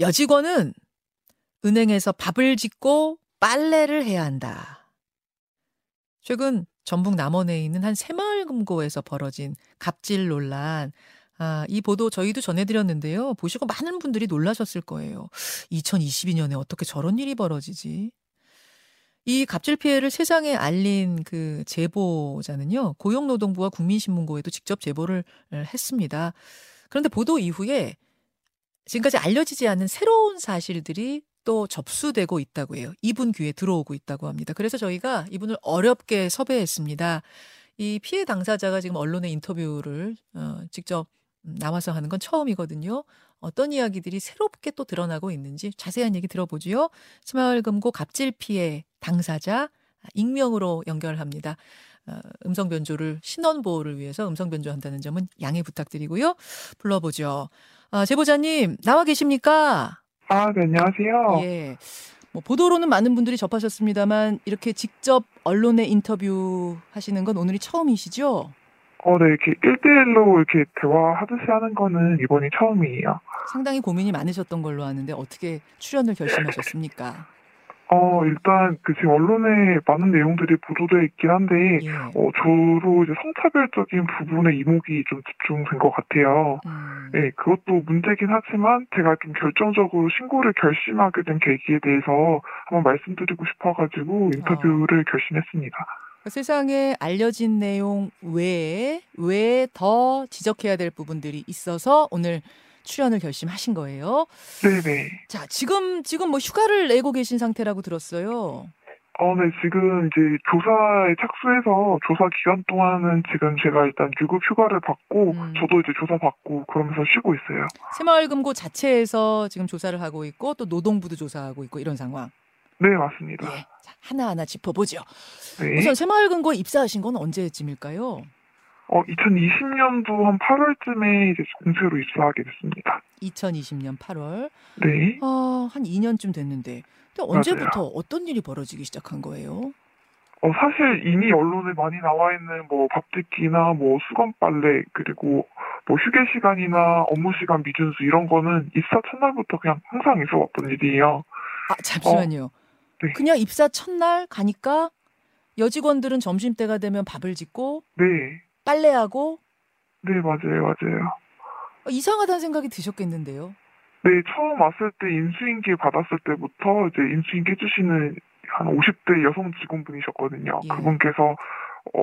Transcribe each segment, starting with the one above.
여직원은 은행에서 밥을 짓고 빨래를 해야 한다. 최근 전북 남원에 있는 한 새마을금고에서 벌어진 갑질 논란. 아, 이 보도 저희도 전해드렸는데요. 보시고 많은 분들이 놀라셨을 거예요. 2022년에 어떻게 저런 일이 벌어지지? 이 갑질 피해를 세상에 알린 그 제보자는요. 고용노동부와 국민신문고에도 직접 제보를 했습니다. 그런데 보도 이후에 지금까지 알려지지 않은 새로운 사실들이 또 접수되고 있다고 해요. 이분 귀에 들어오고 있다고 합니다. 그래서 저희가 이분을 어렵게 섭외했습니다. 이 피해 당사자가 지금 언론의 인터뷰를 직접 나와서 하는 건 처음이거든요. 어떤 이야기들이 새롭게 또 드러나고 있는지 자세한 얘기 들어보지요. 새마을금고 갑질 피해 당사자 익명으로 연결합니다. 음성 변조를 신원 보호를 위해서 음성 변조한다는 점은 양해 부탁드리고요. 불러보죠. 제보자님 나와 계십니까? 아, 네, 안녕하세요. 예, 뭐 보도로는 많은 분들이 접하셨습니다만 이렇게 직접 언론에 인터뷰 하시는 건 오늘이 처음이시죠? 네, 이렇게 1대1로 이렇게 대화하듯이 하는 거는 이번이 처음이에요. 상당히 고민이 많으셨던 걸로 아는데 어떻게 출연을 결심하셨습니까? 일단 그 지금 언론에 많은 내용들이 보도되어 있긴 한데 예. 주로 이제 성차별적인 부분에 이목이 좀 집중된 것 같아요. 네, 그것도 문제긴 하지만 제가 좀 결정적으로 신고를 결심하게 된 계기에 대해서 한번 말씀드리고 싶어가지고 인터뷰를 결심했습니다. 세상에 알려진 내용 외에 왜 더 지적해야 될 부분들이 있어서 오늘 출연을 결심하신 거예요. 네네. 자, 지금 뭐 휴가를 내고 계신 상태라고 들었어요. 네, 지금 이제 조사에 착수해서 조사 기간 동안은 지금 제가 일단 유급 휴가를 받고 저도 이제 조사 받고 그러면서 쉬고 있어요. 새마을금고 자체에서 지금 조사를 하고 있고 또 노동부도 조사하고 있고 이런 상황. 네, 맞습니다. 예, 자, 하나하나 짚어보죠. 네. 우선 새마을금고에 입사하신 건 언제쯤일까요? 2020년도 한 8월쯤에 이제 공채로 입사하게 됐습니다. 2020년 8월. 네. 한 2년쯤 됐는데. 근데 언제부터 맞아요. 어떤 일이 벌어지기 시작한 거예요? 사실 이미 언론에 많이 나와 있는 뭐 밥짓기나 뭐 수건 빨래 그리고 뭐 휴게 시간이나 업무 시간 미준수 이런 거는 입사 첫날부터 그냥 항상 있어 왔던 일이에요. 아, 잠시만요. 네. 그냥 입사 첫날 가니까 여직원들은 점심때가 되면 밥을 짓고 네. 빨래하고 네, 맞아요. 이상하다는 생각이 드셨겠는데요. 네, 처음 왔을 때 인수인계 받았을 때부터 이제 인수인계 해주시는 한 50대 여성 직원분이셨거든요. 예. 그분께서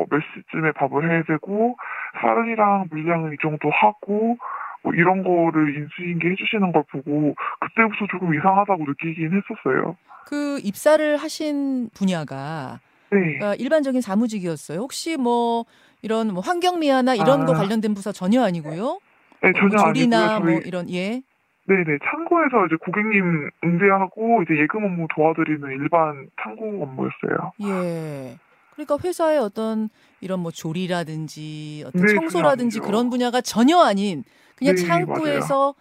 몇 시쯤에 밥을 해야 되고 사람이랑 물량은 이 정도 하고 뭐 이런 거를 인수인계 해주시는 걸 보고 그때부터 조금 이상하다고 느끼긴 했었어요. 그 입사를 하신 분야가 네. 그러니까 일반적인 사무직이었어요. 혹시 뭐 이런 뭐 환경미화나 이런 거 관련된 부서 전혀 아니고요. 네, 전혀 뭐 조리나 아니고요. 뭐 이런 예. 네네 창고에서 이제 고객님 응대하고 이제 예금 업무 도와드리는 일반 창고 업무였어요. 예. 그러니까 회사의 어떤 이런 뭐 조리라든지 어떤 네, 청소라든지 그런 분야가 전혀 아닌 그냥 네, 창고에서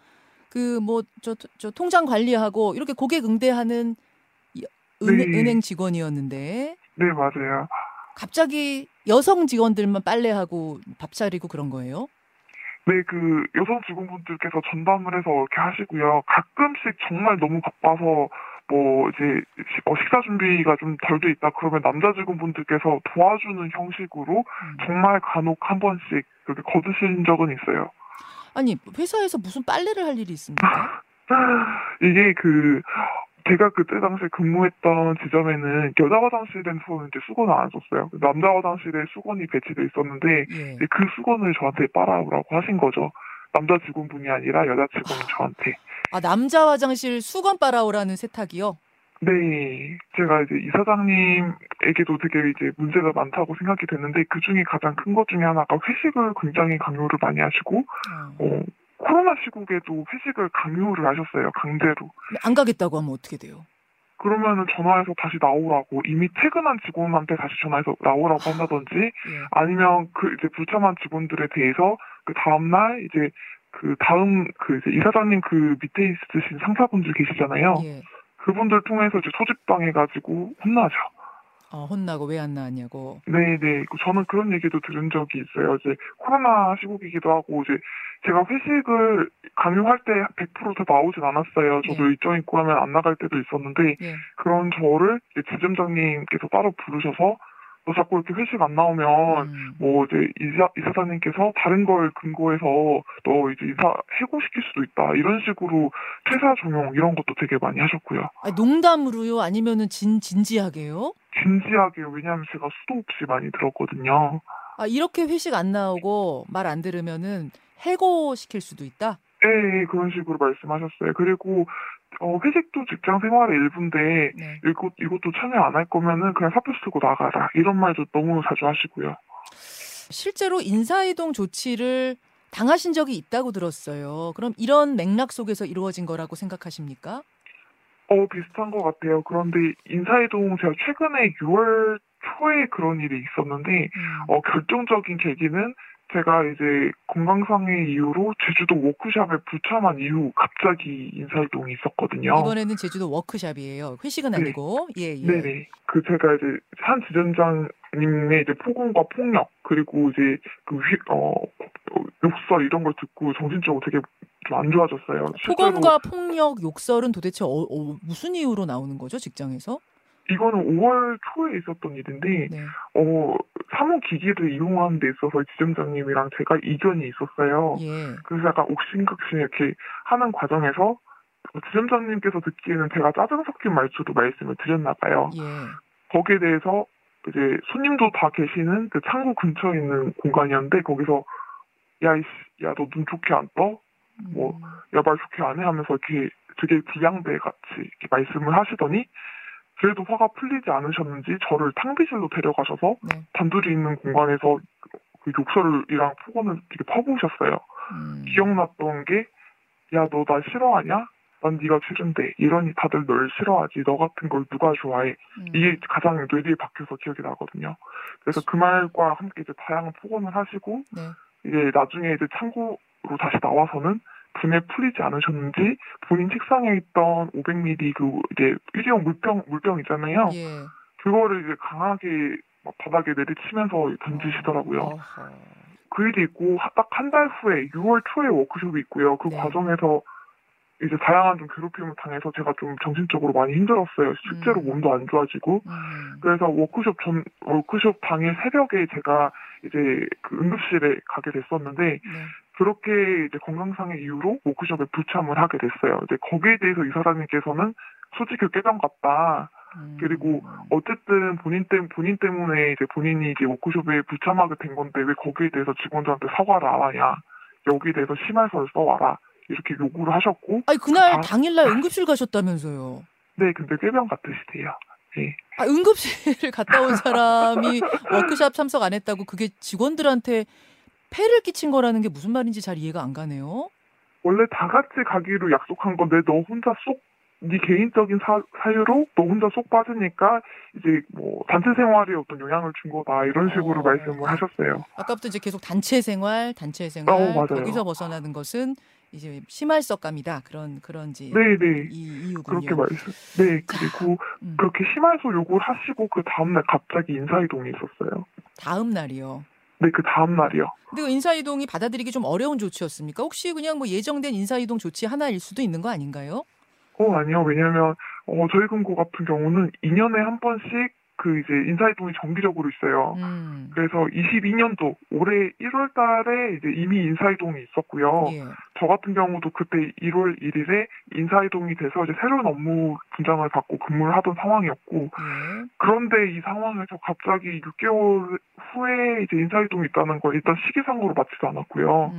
그 뭐 저 통장 관리하고 이렇게 고객 응대하는 네. 은행 직원이었는데. 네 맞아요. 갑자기 여성 직원들만 빨래하고 밥 차리고 그런 거예요? 네, 그 여성 직원분들께서 전담을 해서 이렇게 하시고요. 가끔씩 정말 너무 바빠서 뭐 이제 식사 준비가 좀 덜 돼 있다 그러면 남자 직원분들께서 도와주는 형식으로 정말 간혹 한 번씩 그렇게 거두신 적은 있어요. 아니 회사에서 무슨 빨래를 할 일이 있습니까? 이게 제가 그때 당시에 근무했던 지점에는 여자 화장실에서는 이제 수건을 안 썼어요. 남자 화장실에 수건이 배치돼 있었는데 예. 그 수건을 저한테 빨아오라고 하신 거죠. 남자 직원분이 아니라 여자 직원이 저한테. 아, 남자 화장실 수건 빨아오라는 세탁이요? 네. 제가 이제 이사장님에게도 되게 이제 문제가 많다고 생각이 됐는데 그중에 가장 큰 것 중에 하나가 회식을 굉장히 강요를 많이 하시고 코로나 시국에도 회식을 강요를 하셨어요. 강제로. 안 가겠다고 하면 어떻게 돼요? 그러면은 전화해서 다시 나오라고 이미 퇴근한 직원한테 다시 전화해서 나오라고 한다든지 예. 아니면 그 이제 불참한 직원들에 대해서 그 다음날 이제 그 다음 그 이제 이사장님 그 밑에 있으신 상사분들 계시잖아요. 예. 그분들 통해서 이제 소집당해가지고 혼나죠. 혼나고 왜 안 나왔냐고. 네네. 저는 그런 얘기도 들은 적이 있어요. 이제 코로나 시국이기도 하고 이제 제가 회식을 강요할 때 100% 다 나오진 않았어요. 저도 예. 일정 있고 하면 안 나갈 때도 있었는데 예. 그런 저를 이제 지점장님께서 따로 부르셔서 너 자꾸 이렇게 회식 안 나오면 뭐 이제 이사장님께서 다른 걸 근거해서 너 이제 이사 해고시킬 수도 있다 이런 식으로 퇴사 종용 이런 것도 되게 많이 하셨고요. 아, 농담으로요? 아니면은 진지하게요? 진지하게요. 왜냐하면 제가 수도 없이 많이 들었거든요. 아 이렇게 회식 안 나오고 말 안 들으면은 해고시킬 수도 있다? 네, 그런 식으로 말씀하셨어요. 그리고 회식도 직장 생활의 일부인데 네. 이것도 참여 안 할 거면은 그냥 사표 쓰고 나가라 이런 말도 너무 자주 하시고요. 실제로 인사이동 조치를 당하신 적이 있다고 들었어요. 그럼 이런 맥락 속에서 이루어진 거라고 생각하십니까? 비슷한 것 같아요. 그런데 인사이동 제가 최근에 6월 초에 그런 일이 있었는데 결정적인 계기는 제가 이제 건강상의 이유로 제주도 워크숍에 불참한 이후 갑자기 인사이동이 있었거든요. 이번에는 제주도 워크숍이에요. 회식은 아니고. 네. 예, 예. 네네. 그 제가 이제 한 지점장님의 이제 폭언과 폭력 그리고 이제 욕설 이런 걸 듣고 정신적으로 되게 좀 안 좋아졌어요. 폭언과 폭력, 욕설은 도대체 무슨 이유로 나오는 거죠, 직장에서? 이거는 5월 초에 있었던 일인데 네. 사무기기를 이용하는 데 있어서 지점장님이랑 제가 이견이 있었어요. 예. 그래서 약간 옥신각신 이렇게 하는 과정에서 지점장님께서 듣기에는 제가 짜증 섞인 말투로 말씀을 드렸나 봐요. 예. 거기에 대해서 이제 손님도 다 계시는 그 창구 근처에 있는 공간이었는데 거기서 야 너 눈 좋게 안 떠? 뭐 야 말 좋게 안 해? 하면서 이렇게 되게 비양배 같이 이렇게 말씀을 하시더니 그래도 화가 풀리지 않으셨는지 저를 탕비실로 데려가셔서 네. 단둘이 있는 공간에서 그 욕설이랑 폭언을 되게 퍼부으셨어요. 기억났던 게 야 너 나 싫어하냐? 난 네가 싫은데 이러니 다들 널 싫어하지. 너 같은 걸 누가 좋아해. 이게 가장 뇌리에 박혀서 기억이 나거든요. 그래서 그 말과 함께 이제 다양한 폭언을 하시고 네. 이제 나중에 이제 창고로 다시 나와서는 분에 풀리지 않으셨는지 본인 책상에 있던 500ml 그 이제 일회용 물병 있잖아요. 예. 그거를 이제 강하게 막 바닥에 내리치면서 던지시더라고요. 그 일이 있고 딱 한 달 후에 6월 초에 워크숍이 있고요. 그 네. 과정에서 이제 다양한 좀 괴롭힘을 당해서 제가 좀 정신적으로 많이 힘들었어요. 실제로 몸도 안 좋아지고. 그래서 워크숍 당일 새벽에 제가 이제 그 응급실에 가게 됐었는데 그렇게 이제 건강상의 이유로 워크숍에 불참을 하게 됐어요. 이제 거기에 대해서 이사장님께서는 솔직히 깨장 같다. 그리고 어쨌든 본인 때문에 이제 본인이 이제 워크숍에 불참하게 된 건데 왜 거기에 대해서 직원들한테 사과를 안 하냐. 여기에 대해서 심할서를 써와라. 이렇게 요구를 하셨고. 아니, 그날 당일날 응급실 가셨다면서요? 네, 근데 꾀병 같으시대요. 네. 아, 응급실을 갔다 온 사람이 워크숍 참석 안 했다고 그게 직원들한테 폐를 끼친 거라는 게 무슨 말인지 잘 이해가 안 가네요. 원래 다 같이 가기로 약속한 건데 너 혼자 쏙 네 개인적인 사유로 너 혼자 쏙 빠지니까 이제 뭐 단체 생활에 어떤 영향을 준 거다 이런 식으로 말씀을 하셨어요. 아까부터 이제 계속 단체 생활 거기서 벗어나는 것은 이제 심할석감이다 그런지 네네 이유군요. 그렇게 말씀. 네 그리고 그렇게 심할서 요구를 하시고 그 다음 날 갑자기 인사이동이 있었어요. 다음 날이요. 네, 그 다음 날이요. 근데 그 인사이동이 받아들이기 좀 어려운 조치였습니까? 혹시 그냥 뭐 예정된 인사이동 조치 하나일 수도 있는 거 아닌가요? 아니요. 왜냐면, 저희 금고 같은 경우는 2년에 한 번씩 그 이제 인사이동이 정기적으로 있어요. 그래서 22년도 올해 1월 달에 이제 이미 인사이동이 있었고요. 예. 저 같은 경우도 그때 1월 1일에 인사이동이 돼서 이제 새로운 업무 분장을 받고 근무를 하던 상황이었고, 그런데 이 상황에서 갑자기 6개월 후에 이제 인사이동이 있다는 걸 일단 시기상으로 맞지도 않았고요.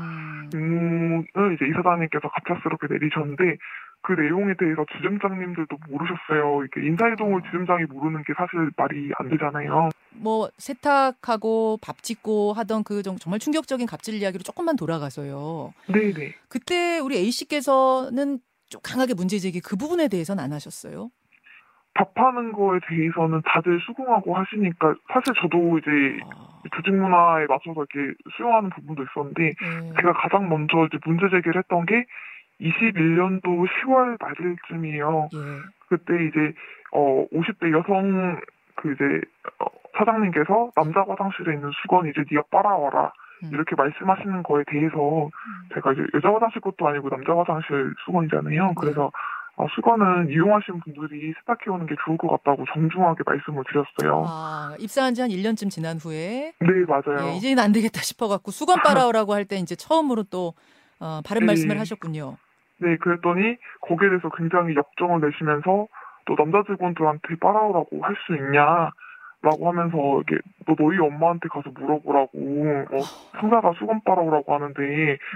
근무 이제 이사장님께서 갑작스럽게 내리셨는데, 그 내용에 대해서 지점장님들도 모르셨어요. 이렇게 인사이동을 지점장이 모르는 게 사실 말이 안 되잖아요. 뭐 세탁하고 밥 짓고 하던 그 정말 충격적인 갑질 이야기로 조금만 돌아가서요. 네네. 그때 우리 A 씨께서는 좀 강하게 문제 제기 그 부분에 대해서는 안 하셨어요? 밥하는 거에 대해서는 다들 수긍하고 하시니까 사실 저도 이제 조직 문화에 맞춰서 이렇게 수용하는 부분도 있었는데 제가 가장 먼저 이제 문제 제기를 했던 게 21년도 10월 말일쯤이에요. 예. 그때 이제 50대 여성 그 이제 사장님께서 남자 화장실에 있는 수건 이제 네가 빨아와라 이렇게 말씀하시는 거에 대해서 제가 이제 여자 화장실 것도 아니고 남자 화장실 수건이잖아요. 그래서 수건은 이용하신 분들이 세탁해오는 게 좋을 것 같다고 정중하게 말씀을 드렸어요. 아, 입사한 지 한 1년쯤 지난 후에? 네, 맞아요. 예, 이제는 안 되겠다 싶어갖고 수건 빨아오라고 할 때 이제 처음으로 또 바른 네. 말씀을 하셨군요. 네, 그랬더니 거기에 대해서 굉장히 역정을 내시면서 또 남자 직원들한테 빨아오라고 할 수 있냐? 라고 하면서 이렇게 너희 엄마한테 가서 물어보라고 상사가 수건 빨아오라고 하는데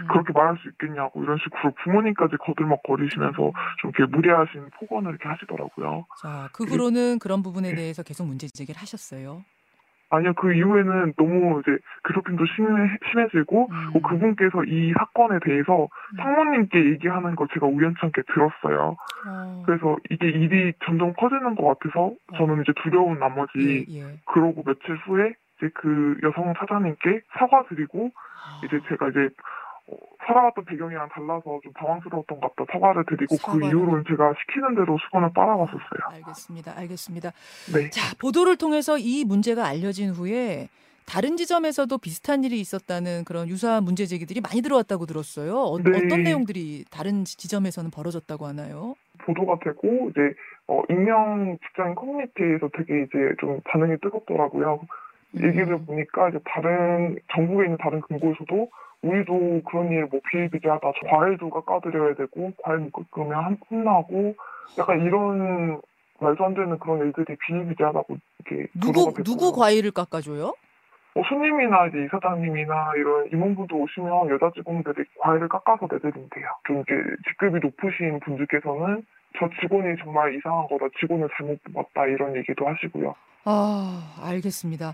그렇게 말할 수 있겠냐고 이런 식으로 부모님까지 거들먹거리시면서 좀 이렇게 무례하신 폭언을 이렇게 하시더라고요. 자, 그 후로는 그런 부분에 대해서 계속 문제 제기를 하셨어요? 아니요, 그 이후에는 너무 이제 괴롭힘도 심해지고 그분께서 이 사건에 대해서 상무님께 얘기하는 걸 제가 우연찮게 들었어요. 그래서 이게 일이 점점 커지는 것 같아서 저는 이제 두려운 나머지 그러고 며칠 후에 이제 그 여성 사장님께 사과드리고 이제 제가 이제 살아왔던 배경이랑 달라서 좀 당황스러웠던 것 같다 사과를 드리고 그 이후로는 제가 시키는 대로 수건을 빨아왔었어요. 알겠습니다. 네. 자, 보도를 통해서 이 문제가 알려진 후에 다른 지점에서도 비슷한 일이 있었다는 그런 유사한 문제 제기들이 많이 들어왔다고 들었어요. 네. 어떤 내용들이 다른 지점에서는 벌어졌다고 하나요? 보도가 되고 이제 익명 직장인 커뮤니티에서 되게 이제 좀 반응이 뜨겁더라고요. 얘기를 보니까 이제 다른 전국에 있는 다른 금고에서도 우리도 그런 일 뭐 비일비재하다. 과일도 깎아드려야 되고 과일 못 깎으면 혼나고 약간 이런 말도 안 되는 그런 일들이 비일비재하다고 이렇게 누구 과일을 깎아줘요? 손님이나 이제 이사장님이나 이런 임원분들 오시면 여자 직원들이 과일을 깎아서 내드린대요. 좀 이렇게 직급이 높으신 분들께서는 저 직원이 정말 이상한 거다. 직원을 잘못 뽑았다. 이런 얘기도 하시고요. 아, 알겠습니다.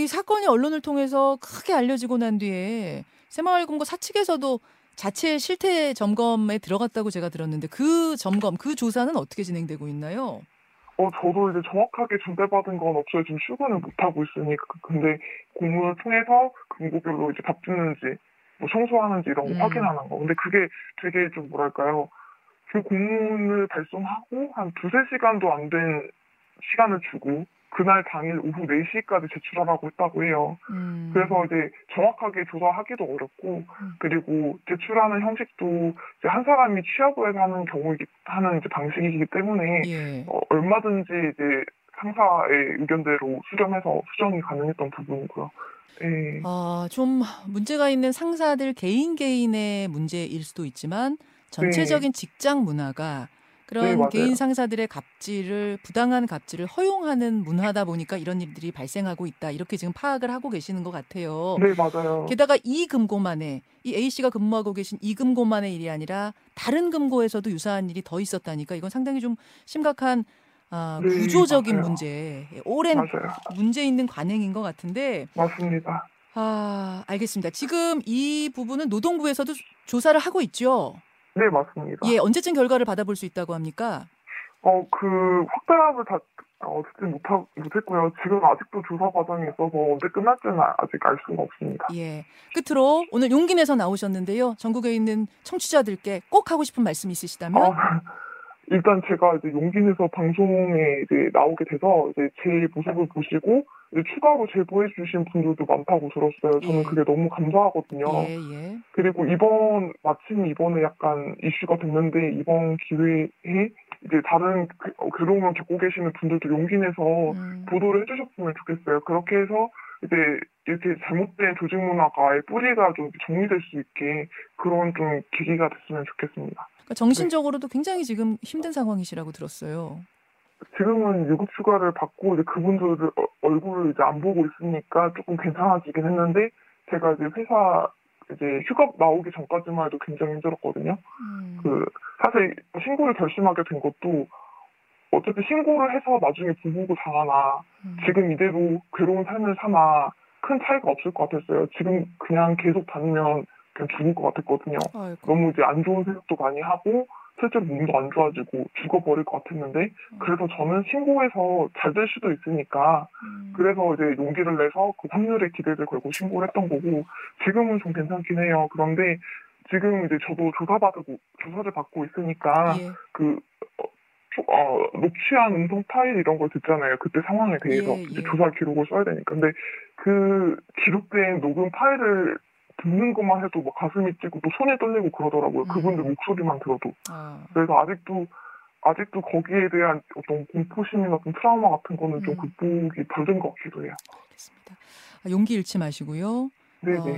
이 사건이 언론을 통해서 크게 알려지고 난 뒤에 새마을금고 사측에서도 자체 실태 점검에 들어갔다고 제가 들었는데 그 조사는 어떻게 진행되고 있나요? 저도 이제 정확하게 전달받은 건 없어요. 지금 출근을 못하고 있으니까. 근데 공문을 통해서 금고별로 이제 밥 주는지, 뭐 청소하는지 이런 거 확인하는 거. 근데 그게 되게 좀 뭐랄까요. 그 공문을 발송하고 한 2-3시간도 안 된 시간을 주고 그날 당일 오후 4시까지 제출하라고 했다고 해요. 그래서 이제 정확하게 조사하기도 어렵고 그리고 제출하는 형식도 이제 한 사람이 취합을 해서 하는 이제 방식이기 때문에 얼마든지 이제 상사의 의견대로 수렴해서 수정이 가능했던 부분이고요. 예. 아, 좀 문제가 있는 상사들 개인의 문제일 수도 있지만 전체적인 직장 문화가 그런 개인 상사들의 부당한 갑질을 허용하는 문화다 보니까 이런 일들이 발생하고 있다. 이렇게 지금 파악을 하고 계시는 것 같아요. 네, 맞아요. 게다가 이 A씨가 근무하고 계신 이 금고만의 일이 아니라 다른 금고에서도 유사한 일이 더 있었다니까 이건 상당히 좀 심각한 구조적인 문제, 오랜 문제 있는 관행인 것 같은데. 맞습니다. 아, 알겠습니다. 지금 이 부분은 노동부에서도 조사를 하고 있죠? 네, 맞습니다. 예, 언제쯤 결과를 받아볼 수 있다고 합니까? 그 확답을 다 듣지 못했고요. 지금 아직도 조사 과정이 있어서 언제 끝날지는 아직 알 수가 없습니다. 예, 끝으로 오늘 용기 내서 나오셨는데요. 전국에 있는 청취자들께 꼭 하고 싶은 말씀이 있으시다면? 일단 제가 이제 용기 내서 방송에 이제 나오게 돼서 이제 제 모습을 보시고 이제 추가로 제보해 주신 분들도 많다고 들었어요. 저는 그게 너무 감사하거든요. 그리고 마침 이번에 약간 이슈가 됐는데 이번 기회에 이제 다른 괴로움을 겪고 계시는 분들도 용기 내서 보도를 해주셨으면 좋겠어요. 그렇게 해서 이제 이렇게 잘못된 조직 문화가의 뿌리가 좀 정리될 수 있게 그런 좀 계기가 됐으면 좋겠습니다. 그러니까 정신적으로도 굉장히 지금 힘든 상황이시라고 들었어요. 지금은 유급 휴가를 받고 이제 그분들 얼굴을 이제 안 보고 있으니까 조금 괜찮아지긴 했는데 제가 이제 회사 이제 휴가 나오기 전까지만 해도 굉장히 힘들었거든요. 사실 신고를 결심하게 된 것도 어차피 신고를 해서 나중에 부부고 당하나 지금 이대로 괴로운 삶을 사나 큰 차이가 없을 것 같았어요. 지금 그냥 계속 다니면 그냥 죽을 것 같았거든요. 너무 이제 안 좋은 생각도 많이 하고 실제로 몸도 안 좋아지고 죽어버릴 것 같았는데 그래서 저는 신고해서 잘 될 수도 있으니까 그래서 이제 용기를 내서 그 확률에 기대를 걸고 신고를 했던 거고 지금은 좀 괜찮긴 해요. 그런데 지금 이제 저도 조사를 받고 있으니까 녹취한 음성 파일 이런 걸 듣잖아요. 그때 상황에 대해서 조사 기록을 써야 되니까. 근데 그 기록된 녹음 파일을 듣는 것만 해도 막 가슴이 뛰고 또 손이 떨리고 그러더라고요. 그분들 목소리만 들어도. 그래서 아직도 거기에 대한 어떤 공포심이나 좀 트라우마 같은 거는 좀 극복이 다른 것 같기도 해요. 알겠습니다. 용기 잃지 마시고요.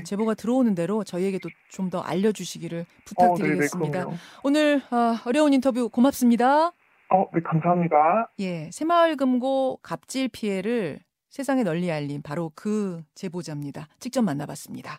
제보가 들어오는 대로 저희에게 또 좀 더 알려주시기를 부탁드리겠습니다. 오늘 어려운 인터뷰 고맙습니다. 네, 감사합니다. 예, 새마을금고 갑질 피해를 세상에 널리 알린 바로 그 제보자입니다. 직접 만나봤습니다.